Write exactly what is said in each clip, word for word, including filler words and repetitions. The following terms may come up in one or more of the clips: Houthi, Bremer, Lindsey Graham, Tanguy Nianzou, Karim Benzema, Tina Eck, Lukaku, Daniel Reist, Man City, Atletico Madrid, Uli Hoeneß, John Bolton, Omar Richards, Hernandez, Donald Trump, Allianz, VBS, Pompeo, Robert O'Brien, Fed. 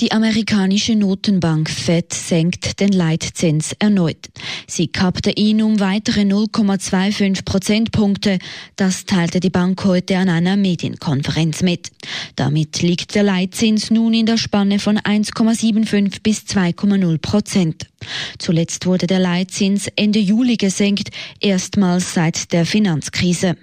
Die amerikanische Notenbank Fed senkt den Leitzins erneut. Sie kappte ihn um weitere null Komma fünfundzwanzig Prozentpunkte. Das teilte die Bank heute an einer Medienkonferenz mit. Damit liegt der Leitzins nun in der Spanne von eins Komma fünfundsiebzig bis zwei Komma null Prozent. Zuletzt wurde der Leitzins Ende Juli gesenkt, erstmals seit der Finanzkrise.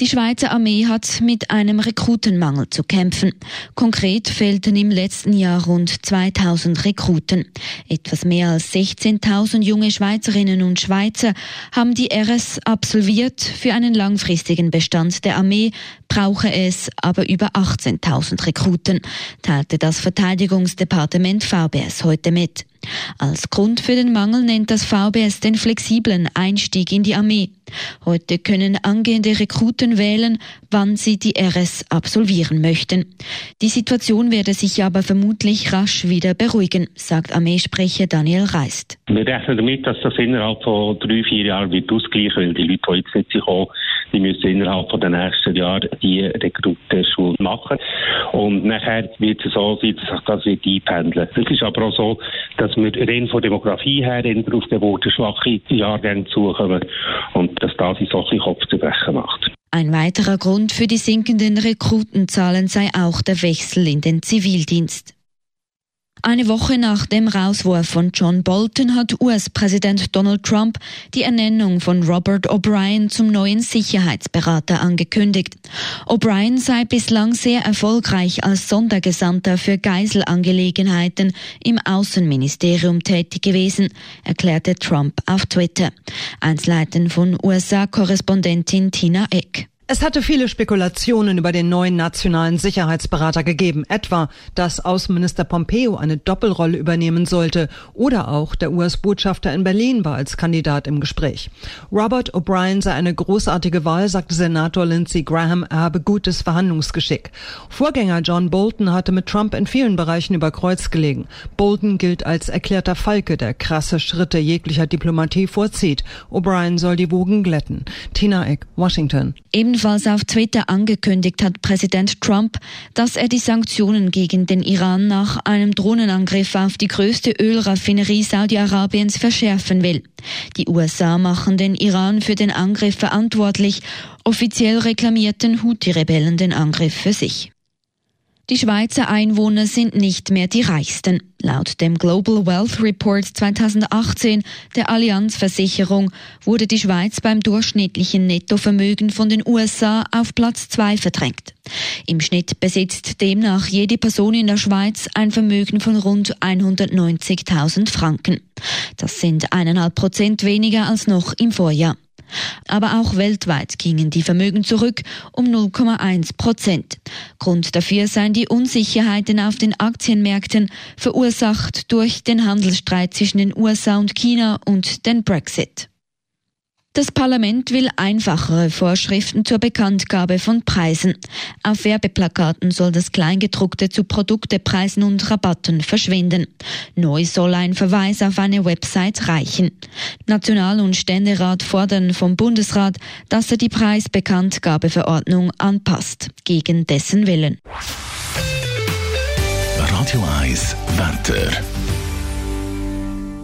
Die Schweizer Armee hat mit einem Rekrutenmangel zu kämpfen. Konkret fehlten im letzten Jahr rund zweitausend Rekruten. Etwas mehr als sechzehntausend junge Schweizerinnen und Schweizer haben die R S absolviert. Für einen langfristigen Bestand der Armee brauche es aber über achtzehntausend Rekruten, teilte das Verteidigungsdepartement V B S heute mit. Als Grund für den Mangel nennt das V B S den flexiblen Einstieg in die Armee. Heute können angehende Rekruten wählen, wann sie die R S absolvieren möchten. Die Situation werde sich aber vermutlich rasch wieder beruhigen, sagt Armeesprecher Daniel Reist. Wir rechnen damit, dass das innerhalb von drei, vier Jahren wird ausgleichen, weil die Leute, die jetzt nicht kommen, die müssen innerhalb der nächsten Jahre die Rekrutenschule machen. Und nachher wird es so sein, dass sich das wird einpendeln. Es ist aber auch so, dass wir rein von Demografie her auf den wortenschwachen Jahrgängen zukommen und dass das in solchen Kopfzerbrechen macht. Ein weiterer Grund für die sinkenden Rekrutenzahlen sei auch der Wechsel in den Zivildienst. Eine Woche nach dem Rauswurf von John Bolton hat U S-Präsident Donald Trump die Ernennung von Robert O'Brien zum neuen Sicherheitsberater angekündigt. O'Brien sei bislang sehr erfolgreich als Sondergesandter für Geiselangelegenheiten im Außenministerium tätig gewesen, erklärte Trump auf Twitter. Einzelheiten von U S A-Korrespondentin Tina Eck. Es hatte viele Spekulationen über den neuen nationalen Sicherheitsberater gegeben, etwa, dass Außenminister Pompeo eine Doppelrolle übernehmen sollte oder auch der U S-Botschafter in Berlin war als Kandidat im Gespräch. Robert O'Brien sei eine großartige Wahl, sagte Senator Lindsey Graham, er habe gutes Verhandlungsgeschick. Vorgänger John Bolton hatte mit Trump in vielen Bereichen über Kreuz gelegen. Bolton gilt als erklärter Falke, der krasse Schritte jeglicher Diplomatie vorzieht. O'Brien soll die Wogen glätten. Tina Eck, Washington. Eben Ebenfalls auf Twitter angekündigt hat Präsident Trump, dass er die Sanktionen gegen den Iran nach einem Drohnenangriff auf die größte Ölraffinerie Saudi-Arabiens verschärfen will. Die U S A machen den Iran für den Angriff verantwortlich. Offiziell reklamierten Houthi-Rebellen den Angriff für sich. Die Schweizer Einwohner sind nicht mehr die Reichsten. Laut dem Global Wealth Report zweitausendachtzehn der Allianz-Versicherung wurde die Schweiz beim durchschnittlichen Nettovermögen von den U S A auf Platz zwei verdrängt. Im Schnitt besitzt demnach jede Person in der Schweiz ein Vermögen von rund hundertneunzigtausend Franken. Das sind eineinhalb Prozent weniger als noch im Vorjahr. Aber auch weltweit gingen die Vermögen zurück um null Komma eins Prozent. Grund dafür seien die Unsicherheiten auf den Aktienmärkten, verursacht durch den Handelsstreit zwischen den U S A und China und den Brexit. Das Parlament will einfachere Vorschriften zur Bekanntgabe von Preisen. Auf Werbeplakaten soll das Kleingedruckte zu Produktepreisen und Rabatten verschwinden. Neu soll ein Verweis auf eine Website reichen. National- und Ständerat fordern vom Bundesrat, dass er die Preisbekanntgabeverordnung anpasst, gegen dessen Willen. Radio eins Wetter.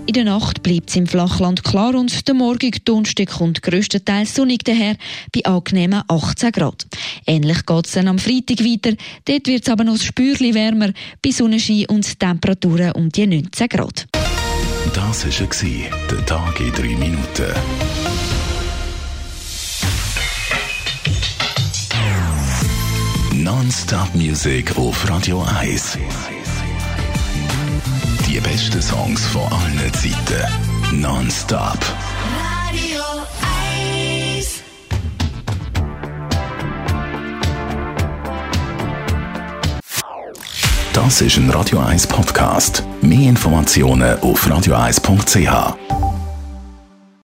In der Nacht bleibt es im Flachland klar und der morgige Donnerstag kommt grösstenteils sonnig daher bei angenehmen achtzehn Grad. Ähnlich geht es dann am Freitag weiter, dort wird es aber noch ein Spürchen wärmer bei Sonnenschein und Temperaturen um die neunzehn Grad. Das war der Tag in drei Minuten. Non-Stop Music auf Radio eins. Die besten Songs von allen Zeiten. Non-Stop. Radio eins. Das ist ein Radio eins Podcast. Mehr Informationen auf radio eins punkt c h.